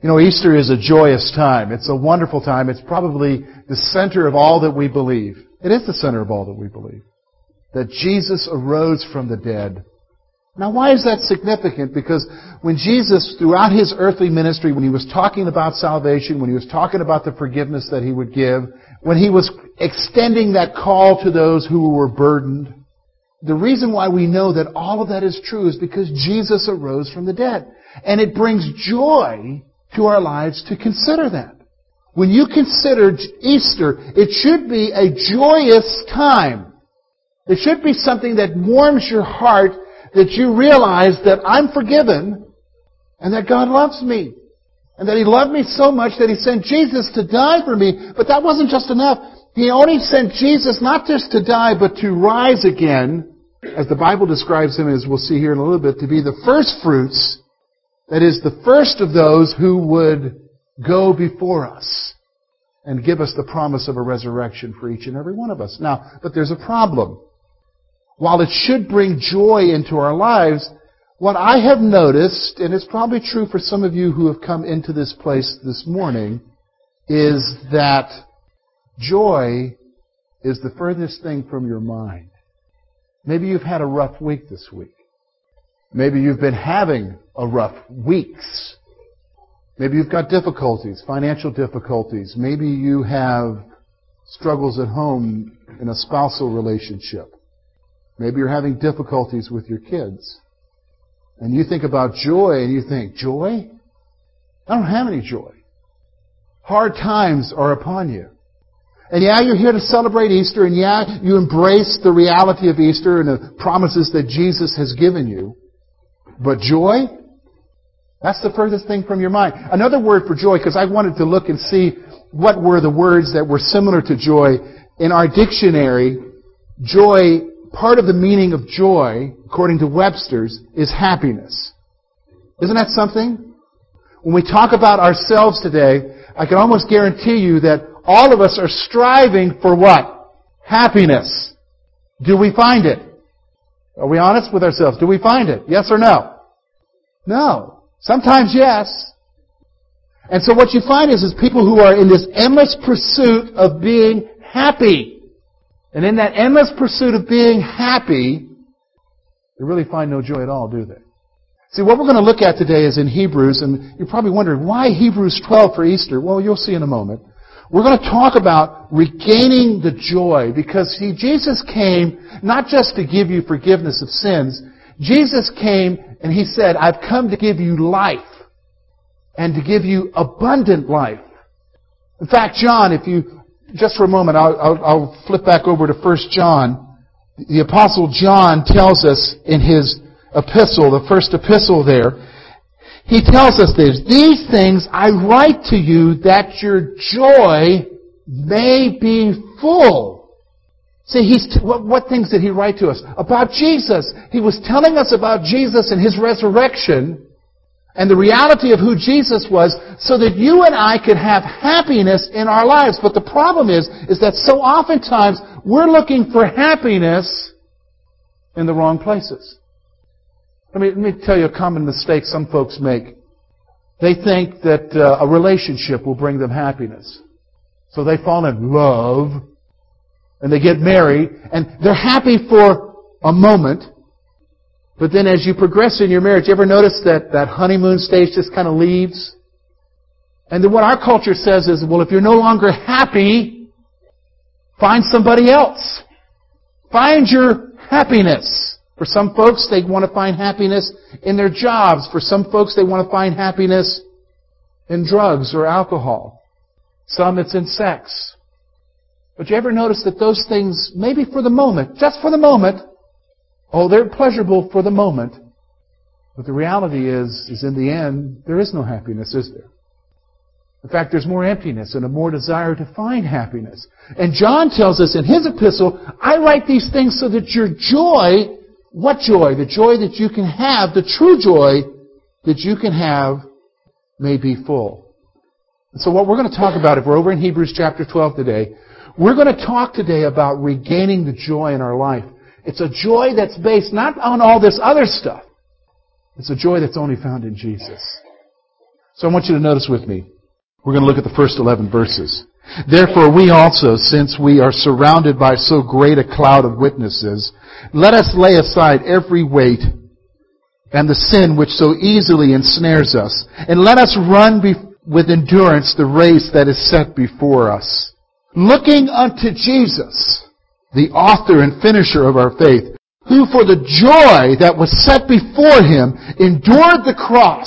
You know, Easter is a joyous time. It's a wonderful time. It's probably the center of all that we believe. It is the center of all that we believe. That Jesus arose from the dead. Now, why is that significant? Because when Jesus, throughout His earthly ministry, when He was talking about salvation, when He was talking about the forgiveness that He would give, when He was extending that call to those who were burdened, the reason why we know that all of that is true is because Jesus arose from the dead. And it brings joy to our lives to consider that. When you consider Easter, it should be a joyous time. It should be something that warms your heart, that you realize that I'm forgiven and that God loves me. And that He loved me so much that He sent Jesus to die for me. But that wasn't just enough. He only sent Jesus not just to die, but to rise again, as the Bible describes Him, as we'll see here in a little bit, to be the first fruits. That is, the first of those who would go before us and give us the promise of a resurrection for each and every one of us. Now, but there's a problem. While it should bring joy into our lives, what I have noticed, and it's probably true for some of you who have come into this place this morning, is that joy is the furthest thing from your mind. Maybe you've had a rough week this week. Maybe you've been having a rough weeks. Maybe you've got difficulties, financial difficulties. Maybe you have struggles at home in a spousal relationship. Maybe you're having difficulties with your kids. And you think about joy and you think, joy? I don't have any joy. Hard times are upon you. And yeah, you're here to celebrate Easter, and yeah, you embrace the reality of Easter and the promises that Jesus has given you. But joy? That's the furthest thing from your mind. Another word for joy, because I wanted to look and see what were the words that were similar to joy. In our dictionary, joy, part of the meaning of joy, according to Webster's, is happiness. Isn't that something? When we talk about ourselves today, I can almost guarantee you that all of us are striving for what? Happiness. Do we find it? Are we honest with ourselves? Do we find it? Yes or no? No. Sometimes yes. And so what you find is people who are in this endless pursuit of being happy. And in that endless pursuit of being happy, they really find no joy at all, do they? See, what we're going to look at today is in Hebrews, and you're probably wondering, why Hebrews 12 for Easter? Well, you'll see in a moment. We're going to talk about regaining the joy, because, see, Jesus came not just to give you forgiveness of sins. Jesus came and He said, I've come to give you life and to give you abundant life. In fact, John, if you, just for a moment, I'll flip back over to 1 John. The Apostle John tells us in his epistle, the first epistle there, he tells us this, these things I write to you that your joy may be full. See, what things did he write to us? About Jesus. He was telling us about Jesus and His resurrection and the reality of who Jesus was, so that you and I could have happiness in our lives. But the problem is that so oftentimes we're looking for happiness in the wrong places. Let me tell you a common mistake some folks make. They think that a relationship will bring them happiness. So they fall in love, and they get married, and they're happy for a moment. But then as you progress in your marriage, you ever notice that that honeymoon stage just kind of leaves? And then what our culture says is, well, if you're no longer happy, find somebody else. Find your happiness. For some folks, they want to find happiness in their jobs. For some folks, they want to find happiness in drugs or alcohol. Some, it's in sex. But you ever notice that those things, maybe for the moment, just for the moment, oh, they're pleasurable for the moment. But the reality is in the end, there is no happiness, is there? In fact, there's more emptiness and a more desire to find happiness. And John tells us in his epistle, I write these things so that your joy, what joy? The joy that you can have, the true joy that you can have, may be full. And so what we're going to talk about, if we're over in Hebrews chapter 12 today, we're going to talk today about regaining the joy in our life. It's a joy that's based not on all this other stuff. It's a joy that's only found in Jesus. So I want you to notice with me. We're going to look at the first 11 verses. Therefore we also, since we are surrounded by so great a cloud of witnesses, let us lay aside every weight and the sin which so easily ensnares us, and let us run with endurance the race that is set before us. Looking unto Jesus, the author and finisher of our faith, who for the joy that was set before him endured the cross,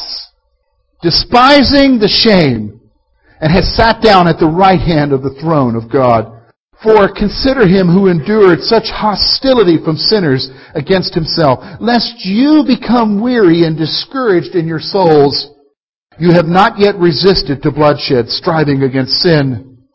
despising the shame, and has sat down at the right hand of the throne of God. For consider him who endured such hostility from sinners against himself, lest you become weary and discouraged in your souls. You have not yet resisted to bloodshed, striving against sin.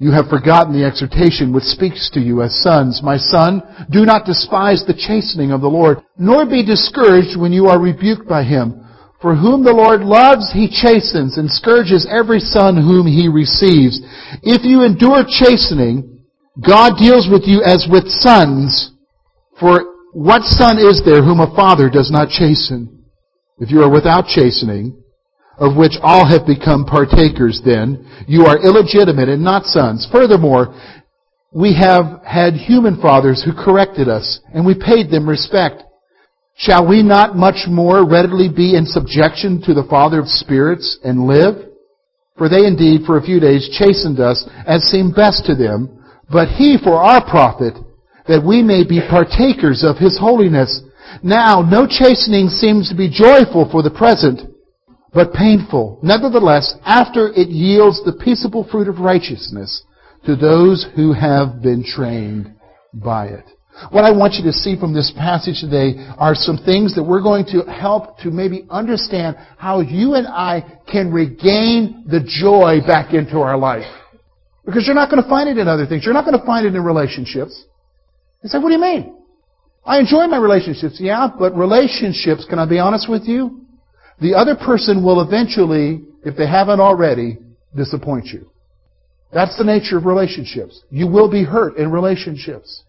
You have forgotten the exhortation which speaks to you as sons. My son, do not despise the chastening of the Lord, nor be discouraged when you are rebuked by him. For whom the Lord loves, he chastens and scourges every son whom he receives. If you endure chastening, God deals with you as with sons. For what son is there whom a father does not chasten? If you are without chastening, of which all have become partakers, then you are illegitimate and not sons. Furthermore, we have had human fathers who corrected us, and we paid them respect. Shall we not much more readily be in subjection to the Father of spirits and live? For they indeed for a few days chastened us as seemed best to them, but he for our profit, that we may be partakers of his holiness. Now no chastening seems to be joyful for the present, but painful. Nevertheless, after it yields the peaceable fruit of righteousness to those who have been trained by it. What I want you to see from this passage today are some things that we're going to help to maybe understand how you and I can regain the joy back into our life. Because you're not going to find it in other things. You're not going to find it in relationships. You say, what do you mean? I enjoy my relationships. Yeah, but relationships, can I be honest with you? The other person will eventually, if they haven't already, disappoint you. That's the nature of relationships. You will be hurt in relationships.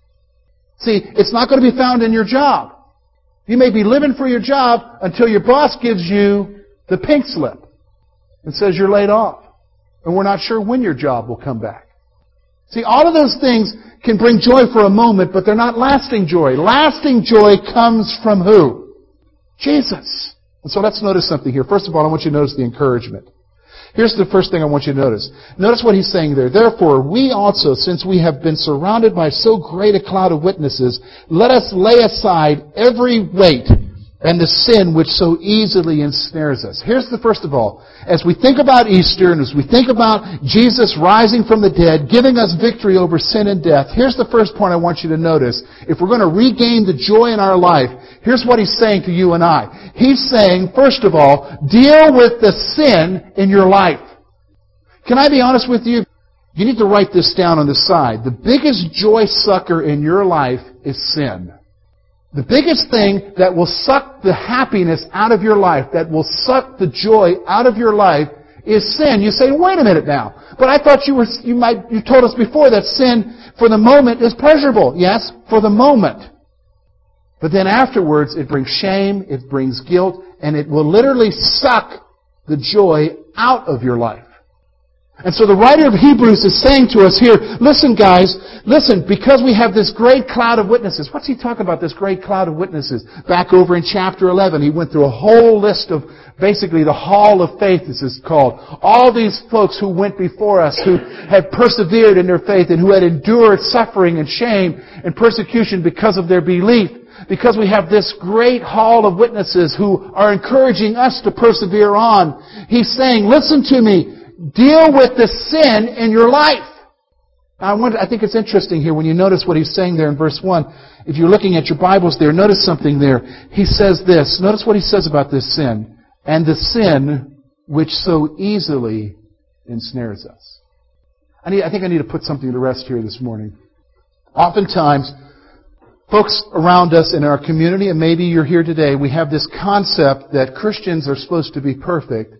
See, it's not going to be found in your job. You may be living for your job until your boss gives you the pink slip and says you're laid off, and we're not sure when your job will come back. See, all of those things can bring joy for a moment, but they're not lasting joy. Lasting joy comes from who? Jesus. And so let's notice something here. First of all, I want you to notice the encouragement. Here's the first thing I want you to notice. Notice what he's saying there. Therefore, we also, since we have been surrounded by so great a cloud of witnesses, let us lay aside every weight and the sin which so easily ensnares us. Here's the first of all. As we think about Easter and as we think about Jesus rising from the dead, giving us victory over sin and death, here's the first point I want you to notice. If we're going to regain the joy in our life, here's what he's saying to you and I. He's saying, first of all, deal with the sin in your life. Can I be honest with you? You need to write this down on the side. The biggest joy sucker in your life is sin. The biggest thing that will suck the happiness out of your life, that will suck the joy out of your life, is sin. You say, wait a minute now. But I thought you told us before that sin for the moment is pleasurable. Yes, for the moment. But then afterwards it brings shame, it brings guilt, and it will literally suck the joy out of your life. And so the writer of Hebrews is saying to us here, listen guys, listen, because we have this great cloud of witnesses. What's he talking about, this great cloud of witnesses? Back over in chapter 11, he went through a whole list of basically the hall of faith, this is called. All these folks who went before us, who had persevered in their faith and who had endured suffering and shame and persecution because of their belief. Because we have this great hall of witnesses who are encouraging us to persevere on. He's saying, listen to me. Deal with the sin in your life. I think it's interesting here when you notice what he's saying there in verse 1. If you're looking at your Bibles there, notice something there. He says this. Notice what he says about this sin. And the sin which so easily ensnares us. I think I need to put something to rest here this morning. Oftentimes, folks around us in our community, and maybe you're here today, we have this concept that Christians are supposed to be perfect,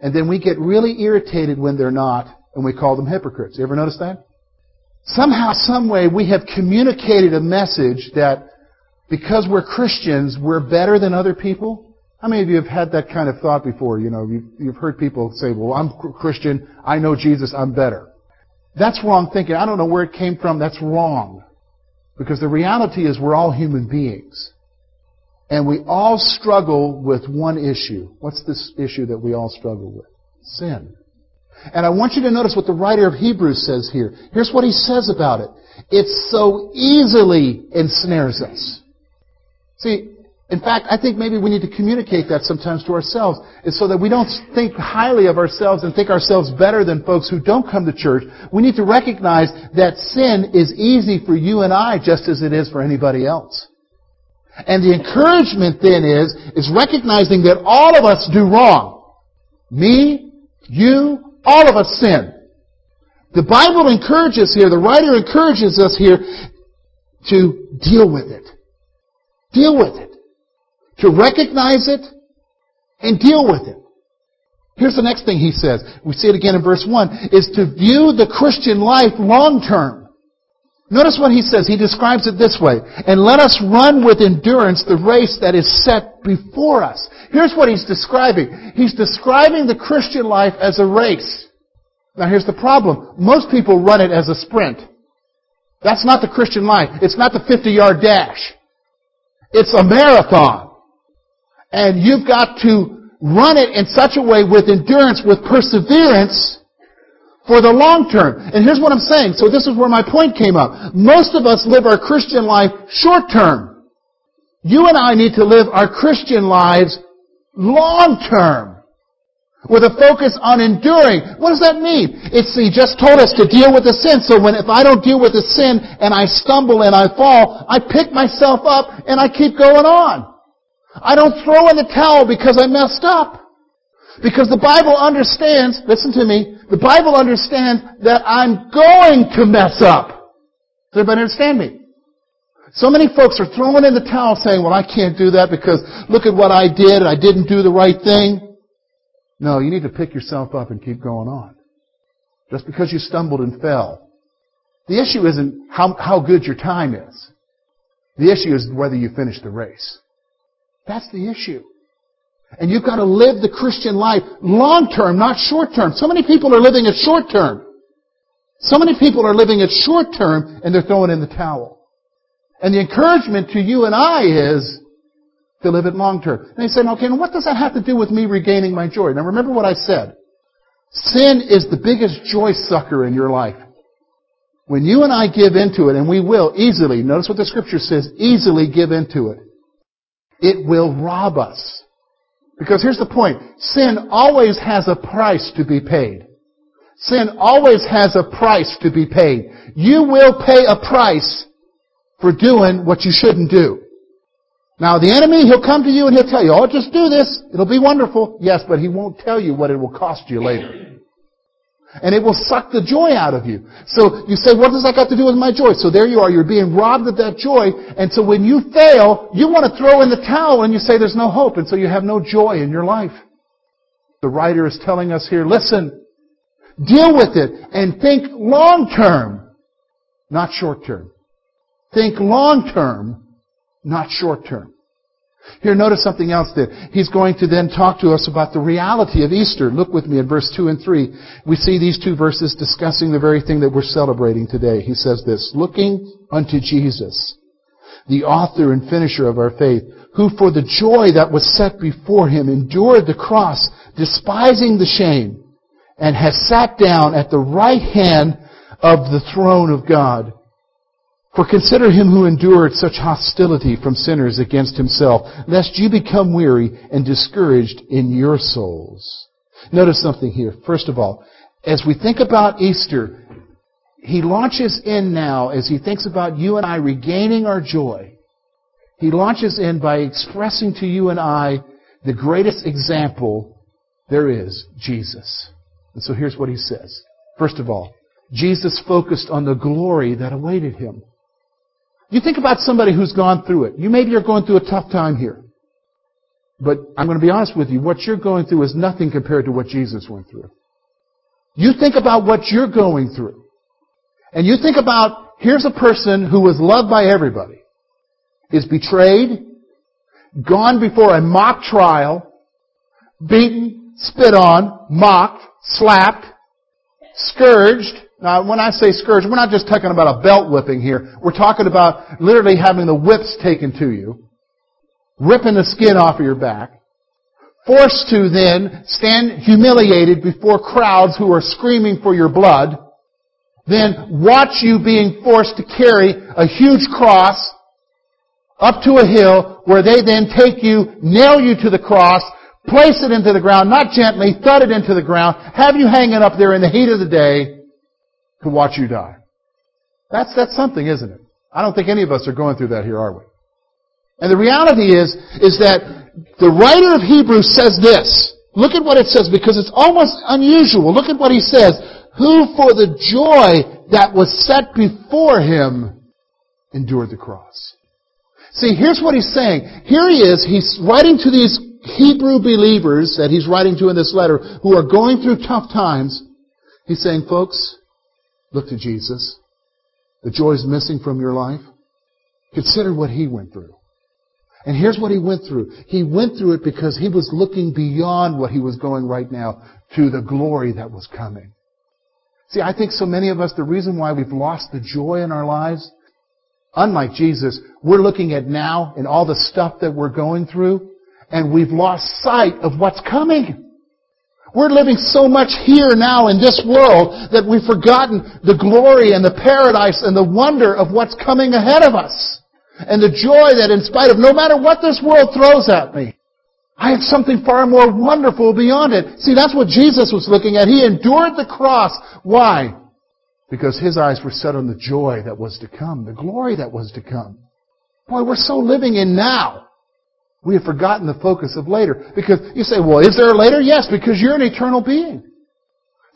and then we get really irritated when they're not, and we call them hypocrites. You ever notice that? Somehow, some way, we have communicated a message that because we're Christians, we're better than other people. How many of you have had that kind of thought before? You know, you've heard people say, well, I'm a Christian, I know Jesus, I'm better. That's wrong thinking. I don't know where it came from. That's wrong. Because the reality is we're all human beings. And we all struggle with one issue. What's this issue that we all struggle with? Sin. And I want you to notice what the writer of Hebrews says here. Here's what he says about it. It so easily ensnares us. See, in fact, I think maybe we need to communicate that sometimes to ourselves. It's so that we don't think highly of ourselves and think ourselves better than folks who don't come to church. We need to recognize that sin is easy for you and I just as it is for anybody else. And the encouragement then is recognizing that all of us do wrong. Me, you, all of us sin. The Bible encourages here, the writer encourages us here to deal with it. Deal with it. To recognize it and deal with it. Here's the next thing he says. We see it again in verse 1, is to view the Christian life long term. Notice what he says. He describes it this way. And let us run with endurance the race that is set before us. Here's what he's describing. He's describing the Christian life as a race. Now here's the problem. Most people run it as a sprint. That's not the Christian life. It's not the 50-yard dash. It's a marathon. And you've got to run it in such a way with endurance, with perseverance, for the long term. And here's what I'm saying. So this is where my point came up. Most of us live our Christian life short term. You and I need to live our Christian lives long term. With a focus on enduring. What does that mean? He just told us to deal with the sin. So if I don't deal with the sin and I stumble and I fall, I pick myself up and I keep going on. I don't throw in the towel because I messed up. Because the Bible understands, listen to me, the Bible understands that I'm going to mess up. Does everybody understand me? So many folks are throwing in the towel saying, well, I can't do that because look at what I did. I didn't do the right thing. No, you need to pick yourself up and keep going on. Just because you stumbled and fell. The issue isn't how good your time is. The issue is whether you finish the race. That's the issue. And you've got to live the Christian life long-term, not short-term. So many people are living it short-term. So many people are living it short-term, and they're throwing in the towel. And the encouragement to you and I is to live it long-term. And they say, okay, now what does that have to do with me regaining my joy? Now remember what I said. Sin is the biggest joy sucker in your life. When you and I give into it, and we will easily, notice what the Scripture says, easily give into it, it will rob us. Because here's the point. Sin always has a price to be paid. Sin always has a price to be paid. You will pay a price for doing what you shouldn't do. Now, the enemy, he'll come to you and he'll tell you, oh, just do this. It'll be wonderful. Yes, but he won't tell you what it will cost you later. And it will suck the joy out of you. So you say, what does that got to do with my joy? So there you are. You're being robbed of that joy. And so when you fail, you want to throw in the towel and you say there's no hope. And so you have no joy in your life. The writer is telling us here, listen, deal with it and think long-term, not short-term. Think long-term, not short-term. Here, notice something else there. He's going to then talk to us about the reality of Easter. Look with me at verse 2 and 3. We see these two verses discussing the very thing that we're celebrating today. He says this, looking unto Jesus, the author and finisher of our faith, who for the joy that was set before him endured the cross, despising the shame, and has sat down at the right hand of the throne of God. For consider him who endured such hostility from sinners against himself, lest you become weary and discouraged in your souls. Notice something here. First of all, as we think about Easter, he launches in now, as he thinks about you and I regaining our joy, he launches in by expressing to you and I the greatest example there is, Jesus. And so here's what he says. First of all, Jesus focused on the glory that awaited him. You think about somebody who's gone through it. Maybe you're going through a tough time here. But I'm going to be honest with you. What you're going through is nothing compared to what Jesus went through. You think about what you're going through. And you think about, here's a person who was loved by everybody, is betrayed, gone before a mock trial, beaten, spit on, mocked, slapped, scourged. Now, when I say scourged, we're not just talking about a belt whipping here. We're talking about literally having the whips taken to you, ripping the skin off of your back, forced to then stand humiliated before crowds who are screaming for your blood, then watch you being forced to carry a huge cross up to a hill where they then take you, nail you to the cross, place it into the ground, not gently, thud it into the ground, have you hanging up there in the heat of the day to watch you die. That's something, isn't it? I don't think any of us are going through that here, are we? And the reality is that the writer of Hebrews says this. Look at what it says, because it's almost unusual. Look at what he says. Who for the joy that was set before him endured the cross. See, here's what he's saying. Here he is. He's writing to these Hebrew believers that he's writing to in this letter who are going through tough times. He's saying, folks, look to Jesus. The joy is missing from your life. Consider what he went through. And here's what he went through. He went through it because he was looking beyond what he was going right now to the glory that was coming. See, I think so many of us, the reason why we've lost the joy in our lives, unlike Jesus, we're looking at now and all the stuff that we're going through, and we've lost sight of what's coming. We're living so much here now in this world that we've forgotten the glory and the paradise and the wonder of what's coming ahead of us. And the joy that in spite of no matter what this world throws at me, I have something far more wonderful beyond it. See, that's what Jesus was looking at. He endured the cross. Why? Because his eyes were set on the joy that was to come, the glory that was to come. Boy, we're so living in now. We have forgotten the focus of later. Because you say, well, is there a later? Yes, because you're an eternal being.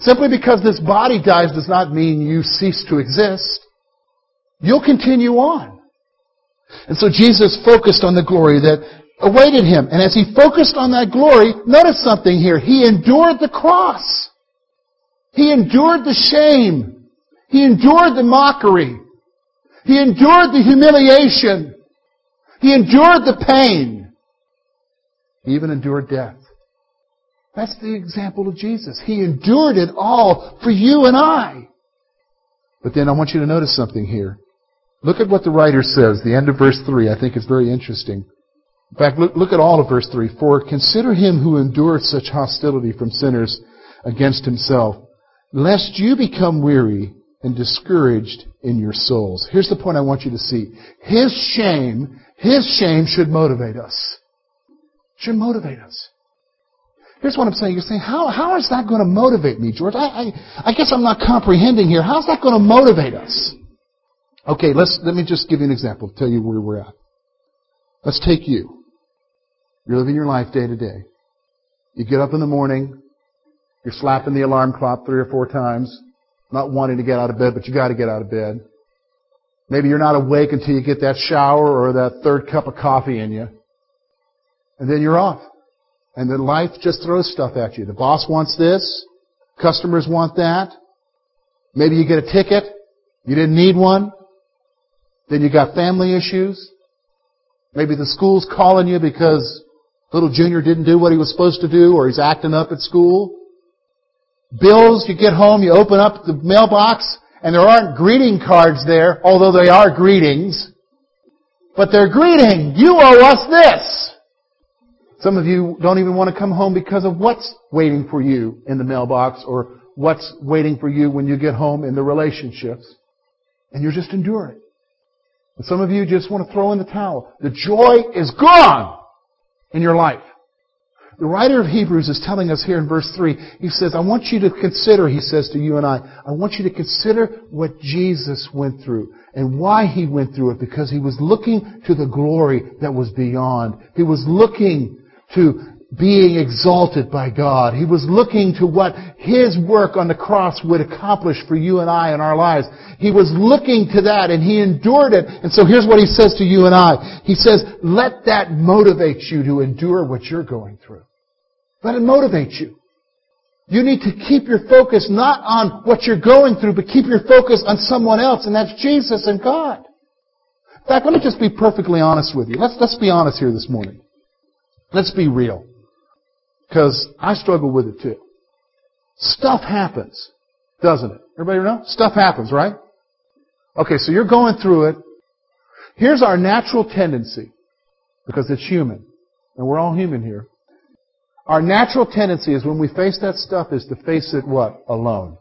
Simply because this body dies does not mean you cease to exist. You'll continue on. And so Jesus focused on the glory that awaited him. And as he focused on that glory, notice something here. He endured the cross. He endured the shame. He endured the mockery. He endured the humiliation. He endured the pain. He even endured death. That's the example of Jesus. He endured it all for you and I. But then I want you to notice something here. Look at what the writer says. The end of verse 3, I think, is very interesting. In fact, look at all of verse 3. For consider him who endured such hostility from sinners against himself, lest you become weary and discouraged in your souls. Here's the point I want you to see. His shame should motivate us. Should motivate us. Here's what I'm saying. You're saying, how is that going to motivate me, George? I guess I'm not comprehending here. How's that going to motivate us? Okay, let me just give you an example, tell you where we're at. Let's take you. You're living your life day to day. You get up in the morning, you're slapping the alarm clock 3 or 4 times, not wanting to get out of bed, but you got to get out of bed. Maybe you're not awake until you get that shower or that third cup of coffee in you. And then you're off. And then life just throws stuff at you. The boss wants this, customers want that. Maybe you get a ticket, you didn't need one. Then you got family issues. Maybe the school's calling you because little Junior didn't do what he was supposed to do, or he's acting up at school. Bills, you get home, you open up the mailbox, and there aren't greeting cards there, although they are greetings. But they're greeting. You owe us this. Some of you don't even want to come home because of what's waiting for you in the mailbox, or what's waiting for you when you get home in the relationships. And you're just enduring. Some of you just want to throw in the towel. The joy is gone in your life. The writer of Hebrews is telling us here in verse 3, he says, I want you to consider, he says to you and I want you to consider what Jesus went through and why he went through it, because he was looking to the glory that was beyond. He was looking to being exalted by God. He was looking to what His work on the cross would accomplish for you and I in our lives. He was looking to that, and He endured it. And so here's what He says to you and I. He says, let that motivate you to endure what you're going through. Let it motivate you. You need to keep your focus not on what you're going through, but keep your focus on someone else, and that's Jesus and God. In fact, let me just be perfectly honest with you. Let's be honest here this morning. Let's be real. Because I struggle with it too. Stuff happens, doesn't it? Everybody know? Stuff happens, right? Okay, so you're going through it. Here's our natural tendency, because it's human, and we're all human here. Our natural tendency is when we face that stuff is to face it what? Alone.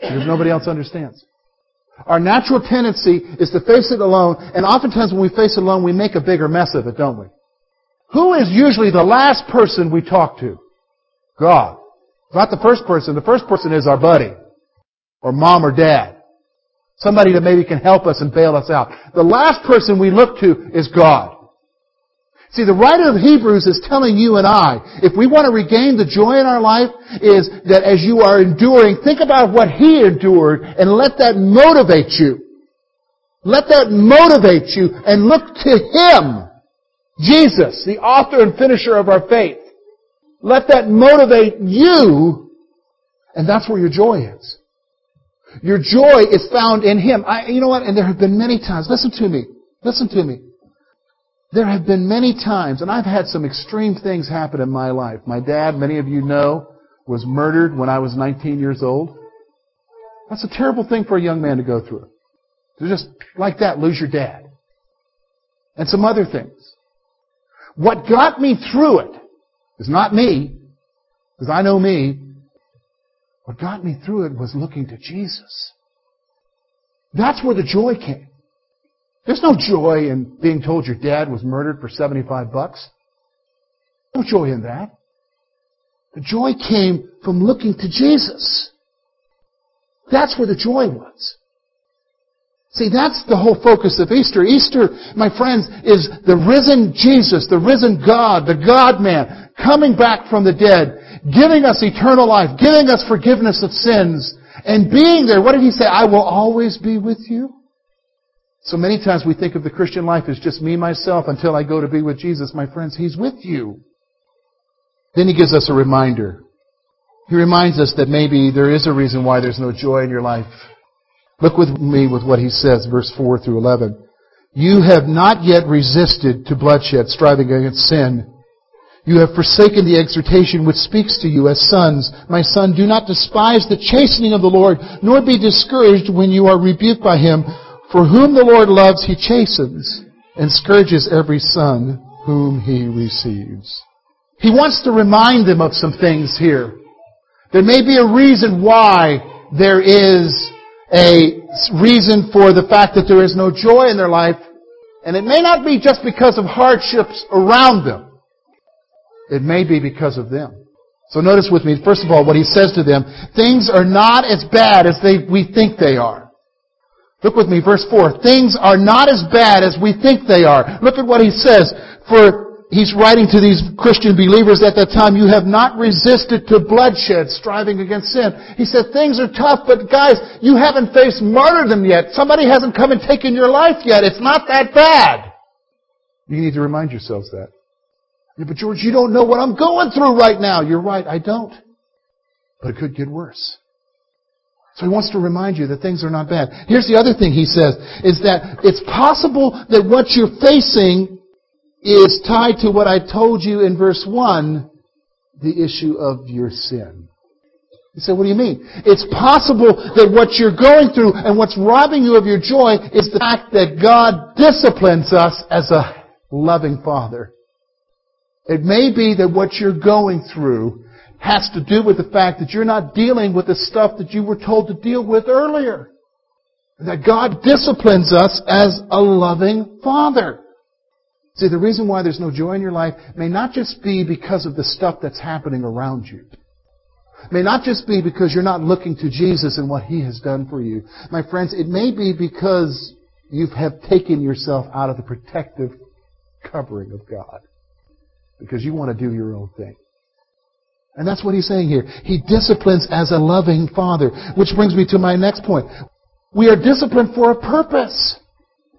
Because nobody else understands. Our natural tendency is to face it alone, and oftentimes when we face it alone, we make a bigger mess of it, don't we? Who is usually the last person we talk to? God. Not the first person. The first person is our buddy. Or mom or dad. Somebody that maybe can help us and bail us out. The last person we look to is God. See, the writer of Hebrews is telling you and I, if we want to regain the joy in our life, is that as you are enduring, think about what He endured and let that motivate you. Let that motivate you and look to Him. Jesus, the author and finisher of our faith. Let that motivate you, and that's where your joy is. Your joy is found in Him. You know what? And there have been many times, listen to me. There have been many times, and I've had some extreme things happen in my life. My dad, many of you know, was murdered when I was 19 years old. That's a terrible thing for a young man to go through. To just, like that, lose your dad. And some other things. What got me through it is not me, because I know me. What got me through it was looking to Jesus. That's where the joy came. There's no joy in being told your dad was murdered for $75. No joy in that. The joy came from looking to Jesus. That's where the joy was. See, that's the whole focus of Easter. Easter, my friends, is the risen Jesus, the risen God, the God-man, coming back from the dead, giving us eternal life, giving us forgiveness of sins, and being there. What did He say? I will always be with you. So many times we think of the Christian life as just me, myself, until I go to be with Jesus. My friends, He's with you. Then He gives us a reminder. He reminds us that maybe there is a reason why there's no joy in your life. Look with me with what He says, verse 4 through 11. You have not yet resisted to bloodshed, striving against sin. You have forsaken the exhortation which speaks to you as sons. My son, do not despise the chastening of the Lord, nor be discouraged when you are rebuked by Him. For whom the Lord loves, He chastens, and scourges every son whom He receives. He wants to remind them of some things here. There may be a reason why there is a reason for the fact that there is no joy in their life, and it may not be just because of hardships around them. It may be because of them. So notice with me, first of all, what He says to them, things are not as bad as we think they are. Look with me, verse 4. Things are not as bad as we think they are. Look at what He says. For He's writing to these Christian believers at that time, you have not resisted to bloodshed, striving against sin. He said, things are tough, but guys, you haven't faced martyrdom yet. Somebody hasn't come and taken your life yet. It's not that bad. You need to remind yourselves that. Yeah, but George, you don't know what I'm going through right now. You're right, I don't. But it could get worse. So He wants to remind you that things are not bad. Here's the other thing He says, is that it's possible that what you're facing is tied to what I told you in verse 1, the issue of your sin. You say, what do you mean? It's possible that what you're going through and what's robbing you of your joy is the fact that God disciplines us as a loving Father. It may be that what you're going through has to do with the fact that you're not dealing with the stuff that you were told to deal with earlier. That God disciplines us as a loving Father. See, the reason why there's no joy in your life may not just be because of the stuff that's happening around you. It may not just be because you're not looking to Jesus and what He has done for you. My friends, it may be because you have taken yourself out of the protective covering of God. because you want to do your own thing. And that's what he's saying here. He disciplines as a loving father, which brings me to my next point. We are disciplined for a purpose.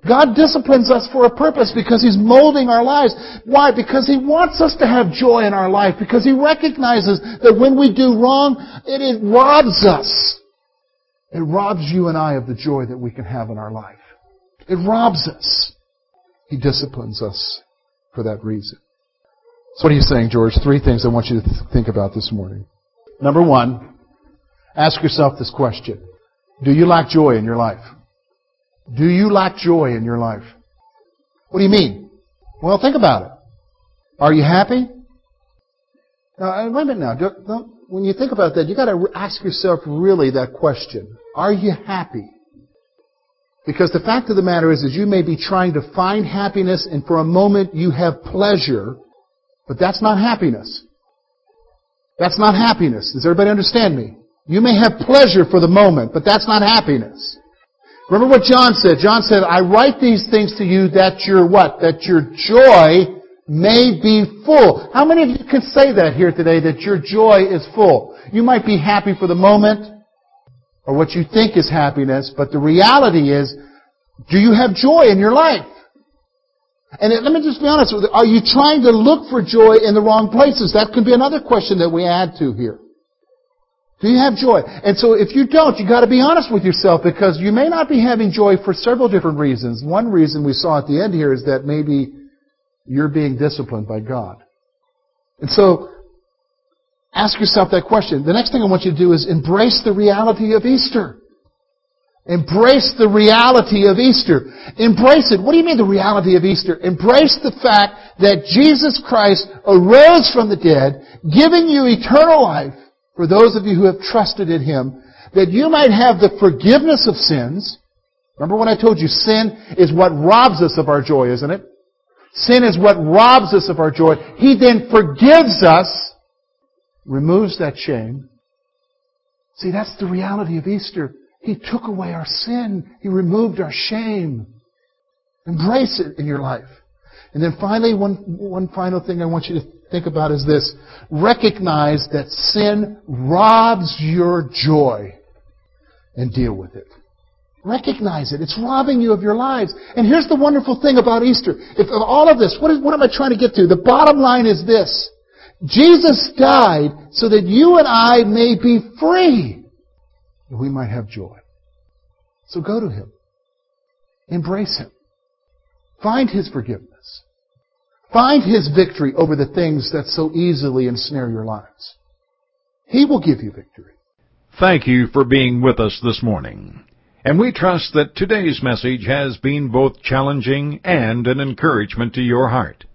God disciplines us for a purpose because He's molding our lives. Why? Because He wants us to have joy in our life. Because He recognizes that when we do wrong, it robs us. It robs you and I of the joy that we can have in our life. It robs us. He disciplines us for that reason. So what are you saying, George? Three things I want you to think about this morning. Number one, ask yourself this question. Do you lack joy in your life? Do you lack joy in your life? What do you mean? Well, think about it. Are you happy? Now, wait a minute now. Don't, when you think about that, you've got to ask yourself really that question. Are you happy? Because the fact of the matter is you may be trying to find happiness and for a moment you have pleasure, but that's not happiness. That's not happiness. Does everybody understand me? You may have pleasure for the moment, but that's not happiness. Remember what John said. John said, I write these things to you that your what? That your joy may be full. How many of you can say that here today, that your joy is full? You might be happy for the moment, or what you think is happiness, but the reality is, do you have joy in your life? And let me just be honest with you. Are you trying to look for joy in the wrong places? That could be another question that we add to here. Do you have joy? And so if you don't, you've got to be honest with yourself because you may not be having joy for several different reasons. One reason we saw at the end here is that maybe you're being disciplined by God. And so ask yourself that question. The next thing I want you to do is embrace the reality of Easter. Embrace the reality of Easter. Embrace it. What do you mean the reality of Easter? Embrace the fact that Jesus Christ arose from the dead, giving you eternal life, for those of you who have trusted in Him, that you might have the forgiveness of sins. Remember when I told you sin is what robs us of our joy, isn't it? Sin is what robs us of our joy. He then forgives us, removes that shame. See, that's the reality of Easter. He took away our sin. He removed our shame. Embrace it in your life. And then finally, one final thing I want you to think about is this. Recognize that sin robs your joy and deal with it. Recognize it. It's robbing you of your lives. And here's the wonderful thing about Easter. If of all of this, what am I trying to get to? The bottom line is this. Jesus died so that you and I may be free. We might have joy. So go to Him. Embrace Him. Find His forgiveness. Find His victory over the things that so easily ensnare your lives. He will give you victory. Thank you for being with us this morning. And we trust that today's message has been both challenging and an encouragement to your heart.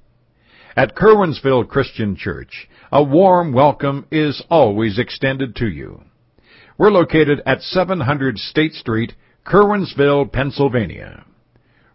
At Curwensville Christian Church, a warm welcome is always extended to you. We're located at 700 State Street, Curwensville, Pennsylvania.